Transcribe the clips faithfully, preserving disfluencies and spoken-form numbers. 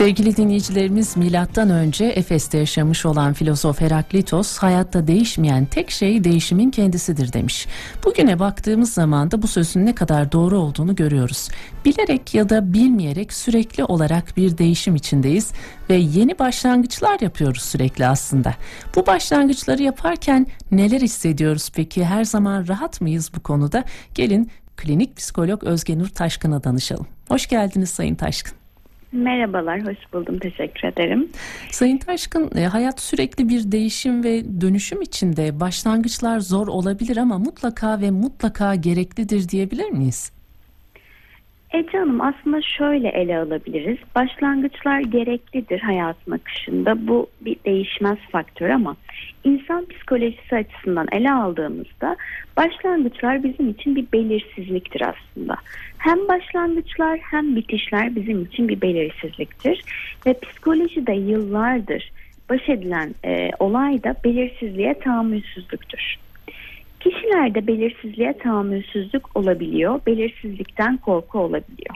Sevgili dinleyicilerimiz, milattan önce Efes'te yaşamış olan filozof Heraklitos, hayatta değişmeyen tek şey değişimin kendisidir demiş. Bugüne baktığımız zaman da bu sözün ne kadar doğru olduğunu görüyoruz. Bilerek ya da bilmeyerek sürekli olarak bir değişim içindeyiz ve yeni başlangıçlar yapıyoruz sürekli aslında. Bu başlangıçları yaparken neler hissediyoruz peki? Her zaman rahat mıyız bu konuda? Gelin klinik psikolog Özge Nur Taşkın'a danışalım. Hoş geldiniz Sayın Taşkın. Merhabalar, hoş buldum. Teşekkür ederim. Sayın Taşkın, hayat sürekli bir değişim ve dönüşüm içinde. Başlangıçlar zor olabilir ama mutlaka ve mutlaka gereklidir diyebilir miyiz? E canım, aslında şöyle ele alabiliriz. Başlangıçlar gereklidir hayatın akışında. Bu bir değişmez faktör ama insan psikolojisi açısından ele aldığımızda başlangıçlar bizim için bir belirsizliktir aslında. Hem başlangıçlar hem bitişler bizim için bir belirsizliktir. Ve psikolojide yıllardır baş edilen e, olay da belirsizliğe tahammülsüzlüktür. Kişilerde belirsizliğe tahammülsüzlük olabiliyor, belirsizlikten korku olabiliyor.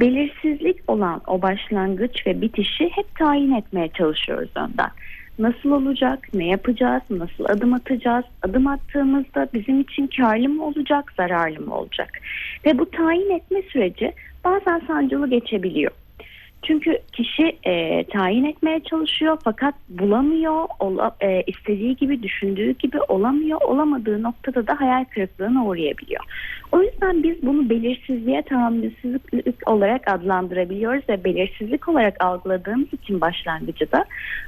Belirsizlik olan o başlangıç ve bitişi hep tayin etmeye çalışıyoruz önden. Nasıl olacak, ne yapacağız, nasıl adım atacağız, adım attığımızda bizim için karlı mı olacak, zararlı mı olacak? Ve bu tayin etme süreci bazen sancılı geçebiliyor. Çünkü kişi e, tayin etmeye çalışıyor fakat bulamıyor, ola, e, istediği gibi, düşündüğü gibi olamıyor, olamadığı noktada da hayal kırıklığına uğrayabiliyor. O yüzden biz bunu belirsizliğe tahammülsüzlük olarak adlandırabiliyoruz ve belirsizlik olarak algıladığımız için başlangıcı da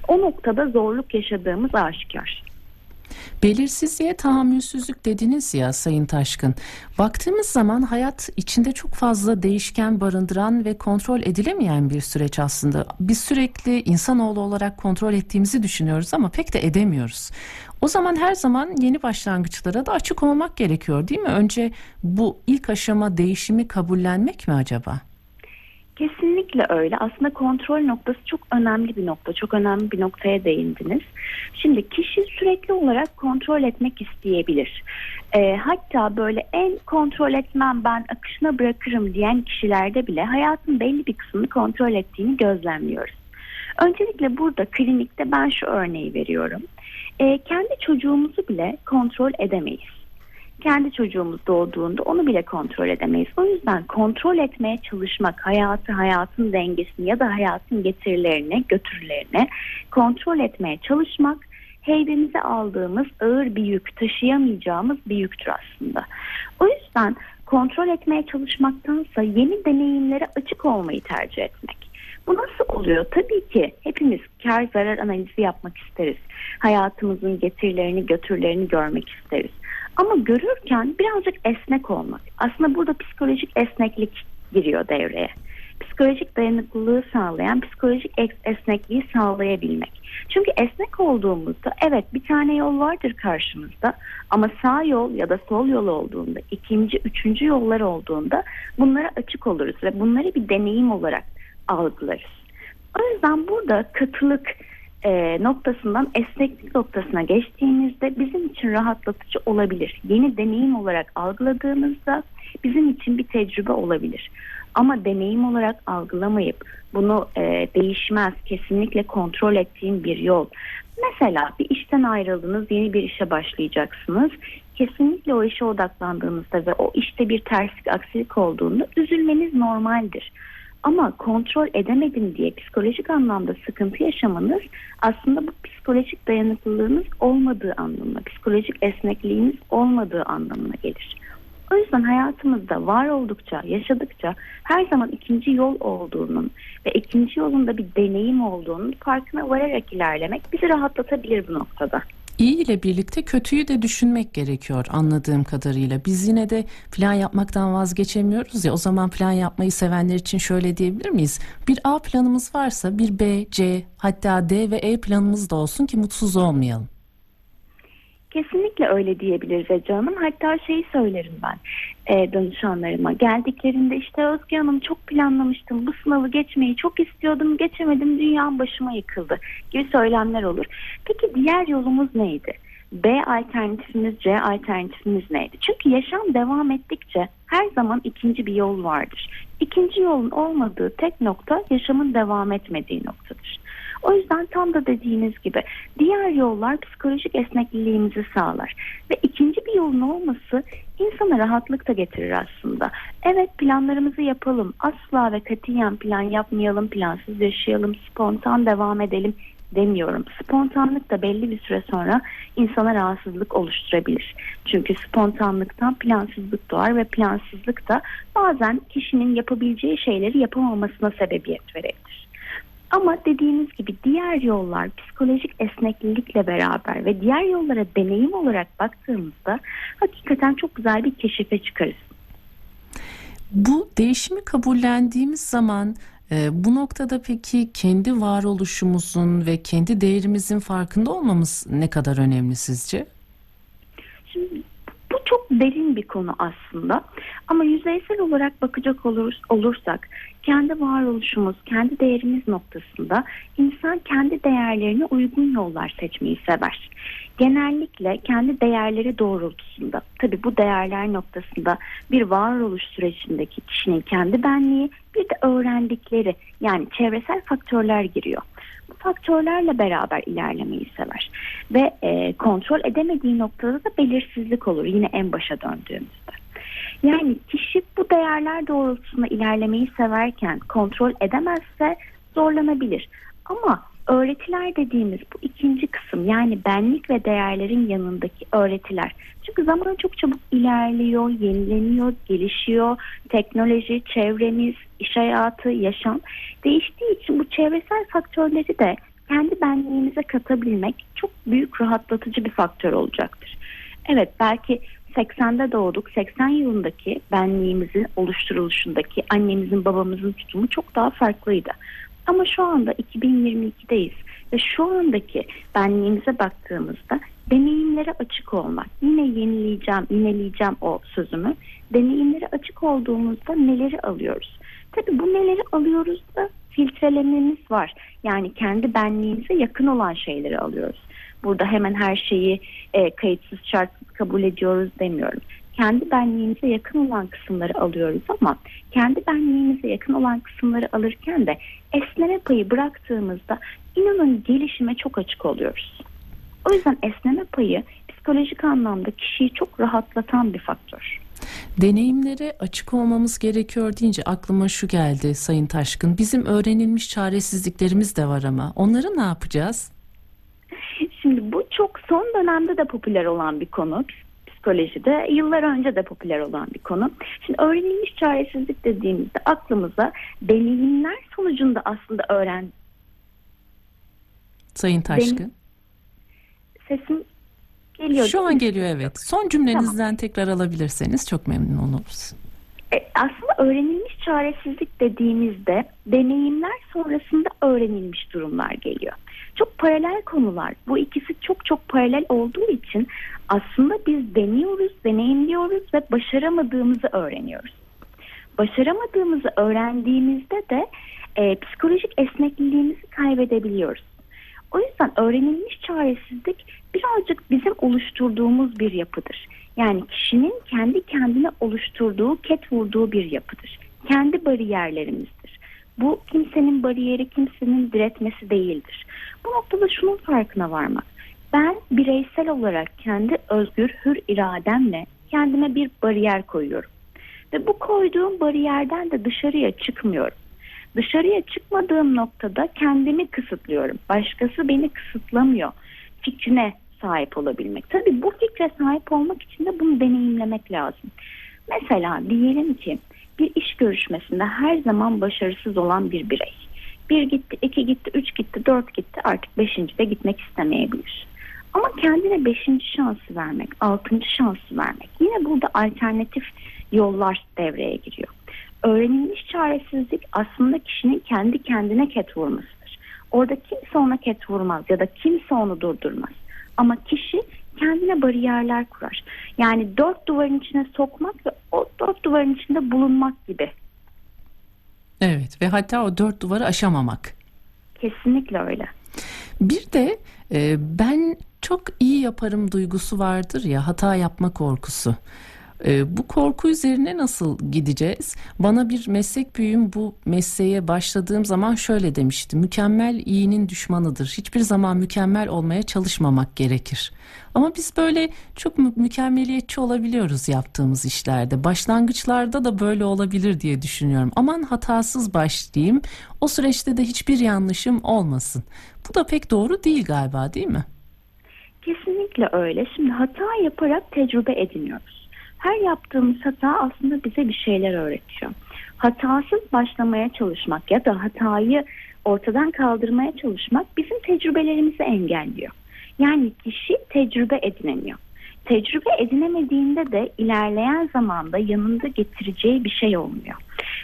o noktada zorluk yaşadığımız aşikar. Belirsizliğe tahammülsüzlük dediniz ya Sayın Taşkın. Baktığımız zaman hayat içinde çok fazla değişken barındıran ve kontrol edilemeyen bir süreç aslında. Biz sürekli insanoğlu olarak kontrol ettiğimizi düşünüyoruz ama pek de edemiyoruz. O zaman her zaman yeni başlangıçlara da açık olmak gerekiyor değil mi? Önce bu ilk aşama değişimi kabullenmek mi acaba? Kesinlikle öyle. Aslında kontrol noktası çok önemli bir nokta. Çok önemli bir noktaya değindiniz. Şimdi kişi sürekli olarak kontrol etmek isteyebilir. E, hatta böyle en kontrol etmem, ben akışına bırakırım diyen kişilerde bile hayatın belli bir kısmını kontrol ettiğini gözlemliyoruz. Öncelikle burada klinikte ben şu örneği veriyorum. E, kendi çocuğumuzu bile kontrol edemeyiz. Kendi çocuğumuz doğduğunda onu bile kontrol edemeyiz. O yüzden kontrol etmeye çalışmak, hayatı, hayatın dengesini ya da hayatın getirilerini, götürülerini kontrol etmeye çalışmak, heybemize aldığımız ağır bir yük, taşıyamayacağımız bir yüktür aslında. O yüzden kontrol etmeye çalışmaktansa yeni deneyimlere açık olmayı tercih etmek. Bu nasıl oluyor? Tabii ki hepimiz kar zarar analizi yapmak isteriz. Hayatımızın getirilerini, götürlerini görmek isteriz. Ama görürken birazcık esnek olmak. Aslında burada psikolojik esneklik giriyor devreye. Psikolojik dayanıklılığı sağlayan, psikolojik esnekliği sağlayabilmek. Çünkü esnek olduğumuzda evet bir tane yol vardır karşımızda ama sağ yol ya da sol yol olduğunda, ikinci, üçüncü yollar olduğunda bunlara açık oluruz ve bunları bir deneyim olarak algılarız. O yüzden burada katılık e, noktasından esneklik noktasına geçtiğimizde bizim için rahatlatıcı olabilir. Yeni deneyim olarak algıladığımızda bizim için bir tecrübe olabilir. Ama deneyim olarak algılamayıp bunu e, değişmez, kesinlikle kontrol ettiğim bir yol. Mesela bir işten ayrıldınız, yeni bir işe başlayacaksınız. Kesinlikle o işe odaklandığınızda ve o işte bir terslik, aksilik olduğunda üzülmeniz normaldir. Ama kontrol edemedim diye psikolojik anlamda sıkıntı yaşamanız aslında bu psikolojik dayanıklılığınız olmadığı anlamına, psikolojik esnekliğiniz olmadığı anlamına gelir. O yüzden hayatımızda var oldukça, yaşadıkça her zaman ikinci yol olduğunun ve ikinci yolunda bir deneyim olduğunun farkına vararak ilerlemek bizi rahatlatabilir bu noktada. İyi ile birlikte kötüyü de düşünmek gerekiyor anladığım kadarıyla. Biz yine de plan yapmaktan vazgeçemiyoruz ya, o zaman plan yapmayı sevenler için şöyle diyebilir miyiz? Bir A planımız varsa bir B, C, hatta D ve E planımız da olsun ki mutsuz olmayalım. Kesinlikle öyle diyebiliriz Ece Hanım. Hatta şeyi söylerim ben e, danışanlarıma. Geldiklerinde işte Özge Hanım çok planlamıştım. Bu sınavı geçmeyi çok istiyordum. Geçemedim, dünyam başıma yıkıldı gibi söylemler olur. Peki diğer yolumuz neydi? B alternatifimiz, C alternatifimiz neydi? Çünkü yaşam devam ettikçe her zaman ikinci bir yol vardır. İkinci yolun olmadığı tek nokta yaşamın devam etmediği noktadır. O yüzden tam da dediğiniz gibi diğer yollar psikolojik esnekliliğimizi sağlar ve ikinci bir yolun olması insana rahatlık da getirir aslında. Evet, planlarımızı yapalım, asla ve katiyen plan yapmayalım, plansız yaşayalım, spontan devam edelim demiyorum. Spontanlık da belli bir süre sonra insana rahatsızlık oluşturabilir. Çünkü spontanlıktan plansızlık doğar ve plansızlık da bazen kişinin yapabileceği şeyleri yapamamasına sebebiyet verebilir. Ama dediğiniz gibi diğer yollar psikolojik esneklilikle beraber ve diğer yollara deneyim olarak baktığımızda hakikaten çok güzel bir keşife çıkarız. Bu değişimi kabullendiğimiz zaman e, bu noktada peki kendi varoluşumuzun ve kendi değerimizin farkında olmamız ne kadar önemli sizce? Şimdi bu çok derin bir konu aslında ama yüzeysel olarak bakacak olur, olursak kendi varoluşumuz, kendi değerimiz noktasında insan kendi değerlerine uygun yollar seçmeyi sever. Genellikle kendi değerleri doğrultusunda, tabii bu değerler noktasında bir varoluş sürecindeki kişinin kendi benliği, bir de öğrendikleri yani çevresel faktörler giriyor. Bu faktörlerle beraber ilerlemeyi sever ve e, kontrol edemediği noktada da belirsizlik olur yine en başa döndüğümüzde. Yani kişi bu değerler doğrultusunda ilerlemeyi severken kontrol edemezse zorlanabilir. Ama öğretiler dediğimiz bu ikinci kısım, yani benlik ve değerlerin yanındaki öğretiler. Çünkü zaman çok çabuk ilerliyor, yenileniyor, gelişiyor. Teknoloji, çevremiz, iş hayatı, yaşam değiştiği için bu çevresel faktörleri de kendi benliğimize katabilmek çok büyük rahatlatıcı bir faktör olacaktır. Evet, belki seksende doğduk. seksen yılındaki benliğimizin oluşturuluşundaki annemizin, babamızın tutumu çok daha farklıydı. Ama şu anda iki bin yirmi ikideyiz ve şu andaki benliğimize baktığımızda deneyimlere açık olmak, yine yenileyeceğim, yineleyeceğim o sözümü, deneyimlere açık olduğumuzda neleri alıyoruz? Tabii bu neleri alıyoruz da filtrelememiz var. Yani kendi benliğimize yakın olan şeyleri alıyoruz. Burada hemen her şeyi e, kayıtsız şartsız kabul ediyoruz demiyorum. Kendi benliğimize yakın olan kısımları alıyoruz ama kendi benliğimize yakın olan kısımları alırken de esneme payı bıraktığımızda inanın gelişime çok açık oluyoruz. O yüzden esneme payı psikolojik anlamda kişiyi çok rahatlatan bir faktör. Deneyimlere açık olmamız gerekiyor deyince aklıma şu geldi Sayın Taşkın. Bizim öğrenilmiş çaresizliklerimiz de var ama onları ne yapacağız? Şimdi bu çok son dönemde de popüler olan bir konu. Psikolojide yıllar önce de popüler olan bir konu. Şimdi öğrenilmiş çaresizlik dediğimizde aklımıza deneyimler sonucunda aslında öğren. Sayın Taşkın. Deneyim... Sesim geliyor. Şu an geliyor, evet. Son cümlenizden tamam. Tekrar alabilirseniz çok memnun oluruz. E, aslında öğrenilmiş çaresizlik dediğimizde deneyimler sonrasında öğrenilmiş durumlar geliyor. Çok paralel konular. Bu ikisi çok çok paralel olduğu için aslında biz deniyoruz, deneyimliyoruz ve başaramadığımızı öğreniyoruz. Başaramadığımızı öğrendiğimizde de e, psikolojik esnekliliğimizi kaybedebiliyoruz. O yüzden öğrenilmiş çaresizlik birazcık bizim oluşturduğumuz bir yapıdır. Yani kişinin kendi kendine oluşturduğu, ket vurduğu bir yapıdır. Kendi bariyerlerimizdir. Bu kimsenin bariyeri, kimsenin diretmesi değildir. Bu noktada şunun farkına varmak. Ben bireysel olarak kendi özgür, hür irademle kendime bir bariyer koyuyorum. Ve bu koyduğum bariyerden de dışarıya çıkmıyorum. Dışarıya çıkmadığım noktada kendimi kısıtlıyorum. Başkası beni kısıtlamıyor. Fikrine sahip olabilmek. Tabii bu fikre sahip olmak için de bunu deneyimlemek lazım. Mesela diyelim ki bir iş görüşmesinde her zaman başarısız olan bir birey. Bir gitti, iki gitti, üç gitti, dört gitti, artık beşinci de gitmek istemeyebilir. Ama kendine beşinci şansı vermek, altıncı şansı vermek. Yine burada alternatif yollar devreye giriyor. Öğrenilmiş çaresizlik aslında kişinin kendi kendine ket vurmasıdır. Orada kimse ona ket vurmaz ya da kimse onu durdurmaz. Ama kişi kendine bariyerler kurar. Yani dört duvarın içine sokmak ve o dört duvarın içinde bulunmak gibi. Evet ve hatta o dört duvarı aşamamak. Kesinlikle öyle. Bir de e, ben çok iyi yaparım duygusu vardır ya, hata yapma korkusu. E, bu korku üzerine nasıl gideceğiz? Bana bir meslek büyüğüm bu mesleğe başladığım zaman şöyle demişti. Mükemmel iyinin düşmanıdır. Hiçbir zaman mükemmel olmaya çalışmamak gerekir. Ama biz böyle çok mü- mükemmeliyetçi olabiliyoruz yaptığımız işlerde. Başlangıçlarda da böyle olabilir diye düşünüyorum. Aman hatasız başlayayım. O süreçte de hiçbir yanlışım olmasın. Bu da pek doğru değil galiba, değil mi? Kesinlikle öyle. Şimdi hata yaparak tecrübe ediniyoruz. Her yaptığımız hata aslında bize bir şeyler öğretiyor. Hatasız başlamaya çalışmak ya da hatayı ortadan kaldırmaya çalışmak bizim tecrübelerimizi engelliyor. Yani kişi tecrübe edinemiyor. Tecrübe edinemediğinde de ilerleyen zamanda yanında getireceği bir şey olmuyor.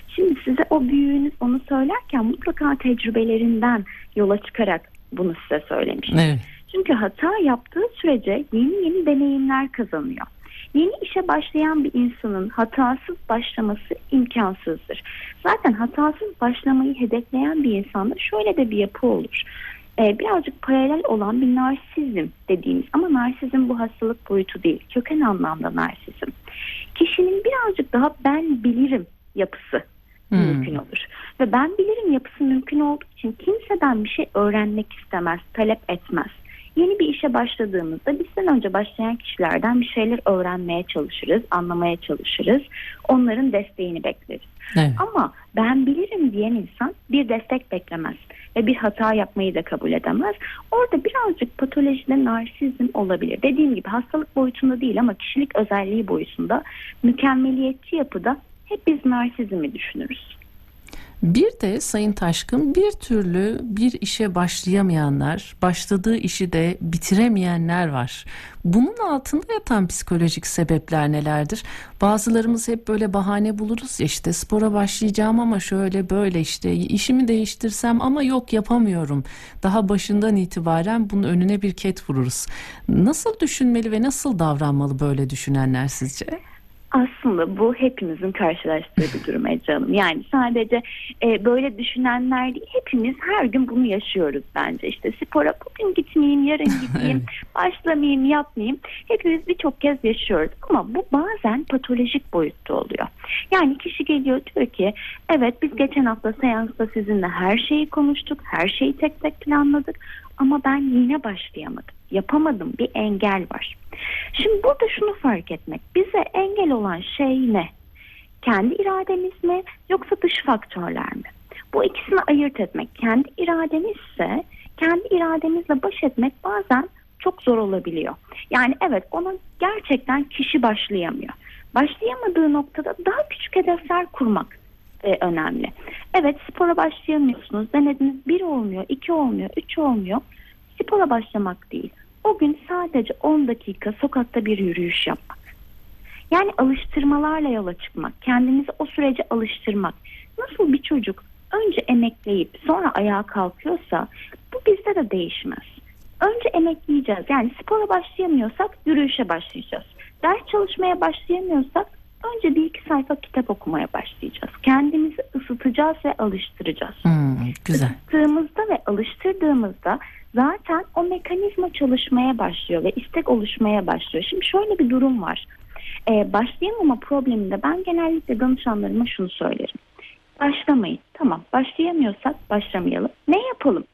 Şimdi size o büyüğünüz onu söylerken mutlaka tecrübelerinden yola çıkarak bunu size söylemiş. Evet. Çünkü hata yaptığı sürece yeni yeni deneyimler kazanıyor. Yeni işe başlayan bir insanın hatasız başlaması imkansızdır. Zaten hatasız başlamayı hedefleyen bir insanda şöyle de bir yapı olur. Ee, birazcık paralel olan bir narsizm dediğimiz, ama narsizm bu hastalık boyutu değil. Köken anlamda narsizm. Kişinin birazcık daha ben bilirim yapısı hmm. mümkün olur. Ve ben bilirim yapısı mümkün olduğu için kimseden bir şey öğrenmek istemez, talep etmez. Yeni bir işe başladığımızda bizden önce başlayan kişilerden bir şeyler öğrenmeye çalışırız, anlamaya çalışırız. Onların desteğini bekleriz. Evet. Ama ben bilirim diyen insan bir destek beklemez ve bir hata yapmayı da kabul edemez. Orada birazcık patolojide narsizm olabilir. Dediğim gibi hastalık boyutunda değil ama kişilik özelliği boyutunda mükemmeliyetçi yapıda hep biz narsizmi düşünürüz. Bir de Sayın Taşkın, bir türlü bir işe başlayamayanlar, başladığı işi de bitiremeyenler var. Bunun altında yatan psikolojik sebepler nelerdir? Bazılarımız hep böyle bahane buluruz ya, işte spora başlayacağım ama şöyle böyle, işte işimi değiştirsem ama yok yapamıyorum. Daha başından itibaren bunun önüne bir ket vururuz. Nasıl düşünmeli ve nasıl davranmalı böyle düşünenler sizce? Aslında bu hepimizin karşılaştığı bir durum Ece Hanım. Yani sadece e, böyle düşünenler değil, hepimiz her gün bunu yaşıyoruz bence. İşte spora bugün gitmeyeyim, yarın gideyim, başlamayayım, yapmayayım. Hepimiz birçok kez yaşıyoruz ama bu bazen patolojik boyutta oluyor. Yani kişi geliyor diyor ki evet biz geçen hafta seansta sizinle her şeyi konuştuk, her şeyi tek tek planladık ama ben yine başlayamadım. Yapamadım, bir engel var. Şimdi burada şunu fark etmek, bize engel olan şey ne? Kendi irademiz mi yoksa dış faktörler mi? Bu ikisini ayırt etmek. Kendi irademizse kendi irademizle baş etmek bazen çok zor olabiliyor. Yani evet, ona gerçekten kişi başlayamıyor. Başlayamadığı noktada daha küçük hedefler kurmak e, önemli. Evet, spora başlayamıyorsunuz, denediniz, bir olmuyor, iki olmuyor, üç olmuyor. Spora başlamak değil. O gün sadece on dakika sokakta bir yürüyüş yapmak. Yani alıştırmalarla yola çıkmak. Kendinizi o sürece alıştırmak. Nasıl bir çocuk önce emekleyip sonra ayağa kalkıyorsa bu bizde de değişmez. Önce emekleyeceğiz. Yani spora başlayamıyorsak yürüyüşe başlayacağız. Ders çalışmaya başlayamıyorsak önce bir iki sayfa kitap okumaya başlayacağız. Kendimizi ısıtacağız ve alıştıracağız. Hmm, güzel. Isıttığımızda ve alıştırdığımızda zaten o mekanizma çalışmaya başlıyor ve istek oluşmaya başlıyor. Şimdi şöyle bir durum var. Ee, başlayamama probleminde ben genellikle danışanlarıma şunu söylerim. Başlamayın. Tamam, başlayamıyorsak başlamayalım. Ne yapalım?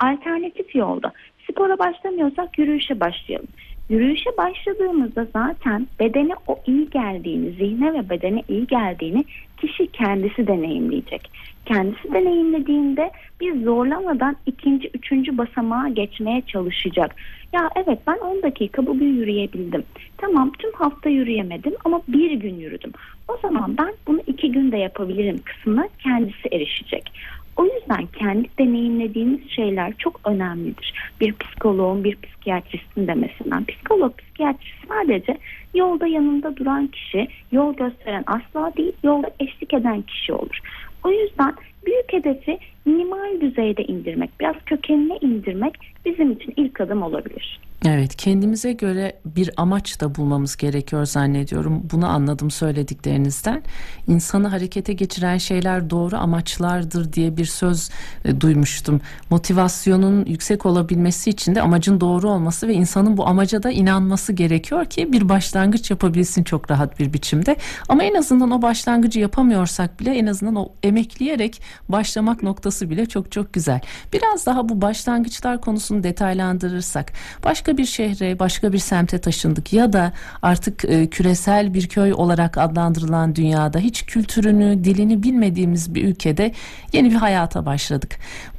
Alternatif yolda. Spora başlamıyorsak yürüyüşe başlayalım. Yürüyüşe başladığımızda zaten bedene o iyi geldiğini, zihne ve bedene iyi geldiğini kişi kendisi deneyimleyecek. Kendisi deneyimlediğinde bir zorlamadan ikinci, üçüncü basamağa geçmeye çalışacak. Ya evet, ben on dakika bugün yürüyebildim. Tamam, tüm hafta yürüyemedim ama bir gün yürüdüm. O zaman ben bunu iki günde yapabilirim kısmına kendisi erişecek. O yüzden kendi deneyimlediğimiz şeyler çok önemlidir. Bir psikoloğun, bir psikiyatristin demesinden. Psikolog, psikiyatrist sadece yolda yanında duran kişi, yol gösteren asla değil, yolda eşlik eden kişi olur. O yüzden büyük hedefi minimal düzeyde indirmek, biraz kökenine indirmek bizim için ilk adım olabilir. Evet, kendimize göre bir amaç da bulmamız gerekiyor zannediyorum. Bunu anladım söylediklerinizden. İnsanı harekete geçiren şeyler doğru amaçlardır diye bir söz e, duymuştum. Motivasyonun yüksek olabilmesi için de amacın doğru olması ve insanın bu amaca da inanması gerekiyor ki bir başlangıç yapabilsin çok rahat bir biçimde. Ama en azından o başlangıcı yapamıyorsak bile en azından o emekleyerek başlamak noktası bile çok çok güzel. Biraz daha bu başlangıçlar konusunu detaylandırırsak, başka bir şehre, başka bir semte taşındık ya da artık e, küresel bir köy olarak adlandırılan dünyada hiç kültürünü, dilini bilmediğimiz bir ülkede yeni bir hayata başladık.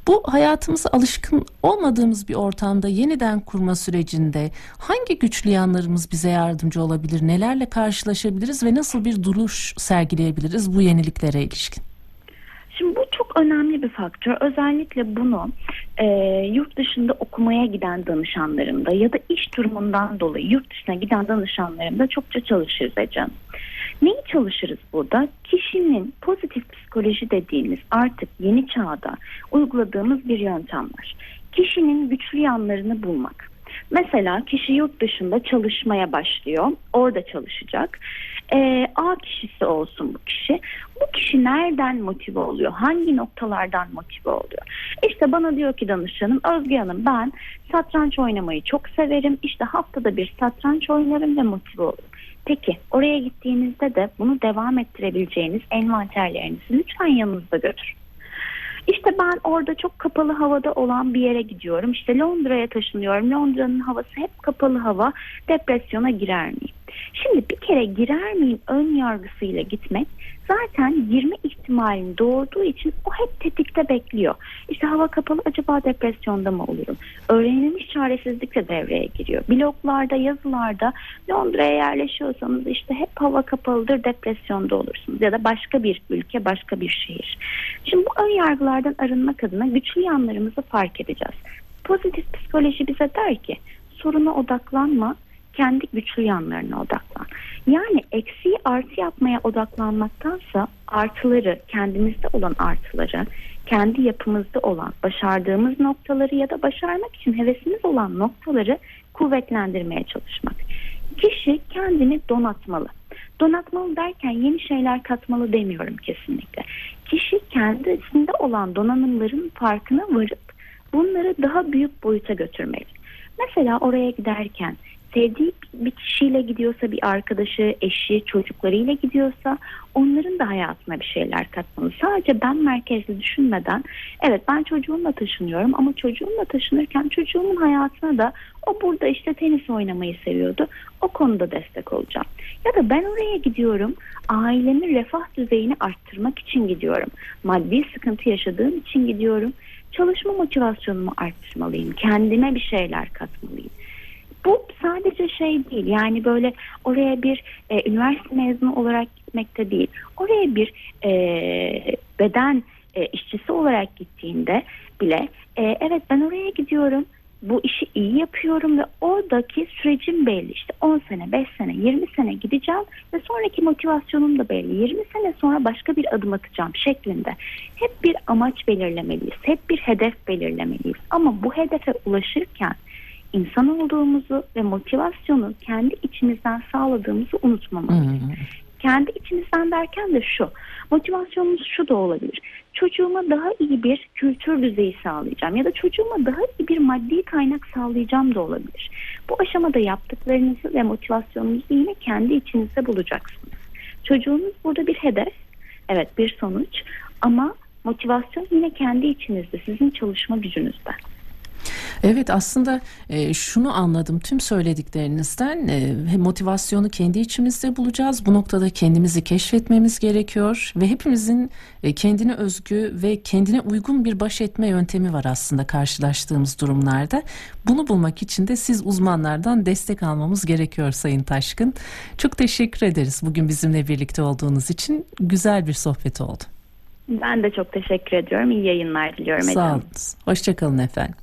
Bu hayatımıza alışkın olmadığımız bir ortamda yeniden kurma sürecinde hangi güçlü yanlarımız bize yardımcı olabilir, nelerle karşılaşabiliriz ve nasıl bir duruş sergileyebiliriz bu yeniliklere ilişkin? Şimdi bu çok önemli bir faktör. Özellikle bunu e, yurt dışında okumaya giden danışanlarımda ya da iş durumundan dolayı yurt dışına giden danışanlarımda çokça çalışırız Ece. Neyi çalışırız burada? Kişinin pozitif psikoloji dediğimiz artık yeni çağda uyguladığımız bir yöntem var. Kişinin güçlü yanlarını bulmak. Mesela kişi yurt dışında çalışmaya başlıyor. Orada çalışacak. Ee, A kişisi olsun bu kişi. Bu kişi nereden motive oluyor? Hangi noktalardan motive oluyor? İşte bana diyor ki danışanım, Özge Hanım, ben satranç oynamayı çok severim. İşte haftada bir satranç oynarım ve motive olurum. Peki oraya gittiğinizde de bunu devam ettirebileceğiniz envanterlerinizi lütfen yanınızda götürün. İşte ben orada çok kapalı havada olan bir yere gidiyorum. İşte Londra'ya taşınıyorum. Londra'nın havası hep kapalı hava. Depresyona girer miyim? Şimdi bir kere girer miyim ön yargısıyla gitmek zaten girme ihtimalini doğurduğu için o hep tetikte bekliyor. İşte hava kapalı, acaba depresyonda mı olurum? Öğrenilmiş çaresizlik de devreye giriyor. Bloglarda, yazılarda Londra'ya yerleşiyorsanız işte hep hava kapalıdır, depresyonda olursunuz ya da başka bir ülke, başka bir şehir. Şimdi bu ön yargılardan arınmak adına güçlü yanlarımızı fark edeceğiz. Pozitif psikoloji bize der ki soruna odaklanma, kendi güçlü yanlarına odaklan. Yani eksiği artı yapmaya odaklanmaktansa artıları, kendimizde olan artıları, kendi yapımızda olan başardığımız noktaları ya da başarmak için hevesimiz olan noktaları kuvvetlendirmeye çalışmak. Kişi kendini donatmalı. Donatmalı derken yeni şeyler katmalı demiyorum kesinlikle. Kişi kendisinde olan donanımların farkına varıp bunları daha büyük boyuta götürmeli. Mesela oraya giderken sevdiği bir kişiyle gidiyorsa, bir arkadaşı, eşi, çocuklarıyla gidiyorsa onların da hayatına bir şeyler katmalı. Sadece ben merkezli düşünmeden, evet ben çocuğumla taşınıyorum ama çocuğumla taşınırken çocuğumun hayatına da o burada işte tenis oynamayı seviyordu, o konuda destek olacağım. Ya da ben oraya gidiyorum, ailemin refah düzeyini arttırmak için gidiyorum. Maddi sıkıntı yaşadığım için gidiyorum. Çalışma motivasyonumu arttırmalıyım, kendime bir şeyler katmalıyım. Bu sadece şey değil, yani böyle oraya bir e, üniversite mezunu olarak gitmekte değil. Oraya bir e, beden e, işçisi olarak gittiğinde bile e, evet ben oraya gidiyorum, bu işi iyi yapıyorum ve oradaki sürecim belli. İşte on sene, beş sene, yirmi sene gideceğim ve sonraki motivasyonum da belli. yirmi sene sonra başka bir adım atacağım şeklinde. Hep bir amaç belirlemeliyiz, hep bir hedef belirlemeliyiz. Ama bu hedefe ulaşırken İnsan olduğumuzu ve motivasyonu kendi içimizden sağladığımızı unutmamalıyız. Hmm. Kendi içimizden derken de şu, motivasyonumuz şu da olabilir. Çocuğuma daha iyi bir kültür düzeyi sağlayacağım ya da çocuğuma daha iyi bir maddi kaynak sağlayacağım da olabilir. Bu aşamada yaptıklarınızı ve motivasyonunuzu yine kendi içinizde bulacaksınız. Çocuğunuz burada bir hedef, evet bir sonuç ama motivasyon yine kendi içinizde, sizin çalışma gücünüzde. Evet, aslında e, şunu anladım tüm söylediklerinizden, e, motivasyonu kendi içimizde bulacağız, bu noktada kendimizi keşfetmemiz gerekiyor ve hepimizin e, kendine özgü ve kendine uygun bir baş etme yöntemi var aslında karşılaştığımız durumlarda. Bunu bulmak için de siz uzmanlardan destek almamız gerekiyor Sayın Taşkın. Çok teşekkür ederiz bugün bizimle birlikte olduğunuz için, güzel bir sohbet oldu. Ben de çok teşekkür ediyorum, iyi yayınlar diliyorum. Sağ olun, hoşçakalın efendim.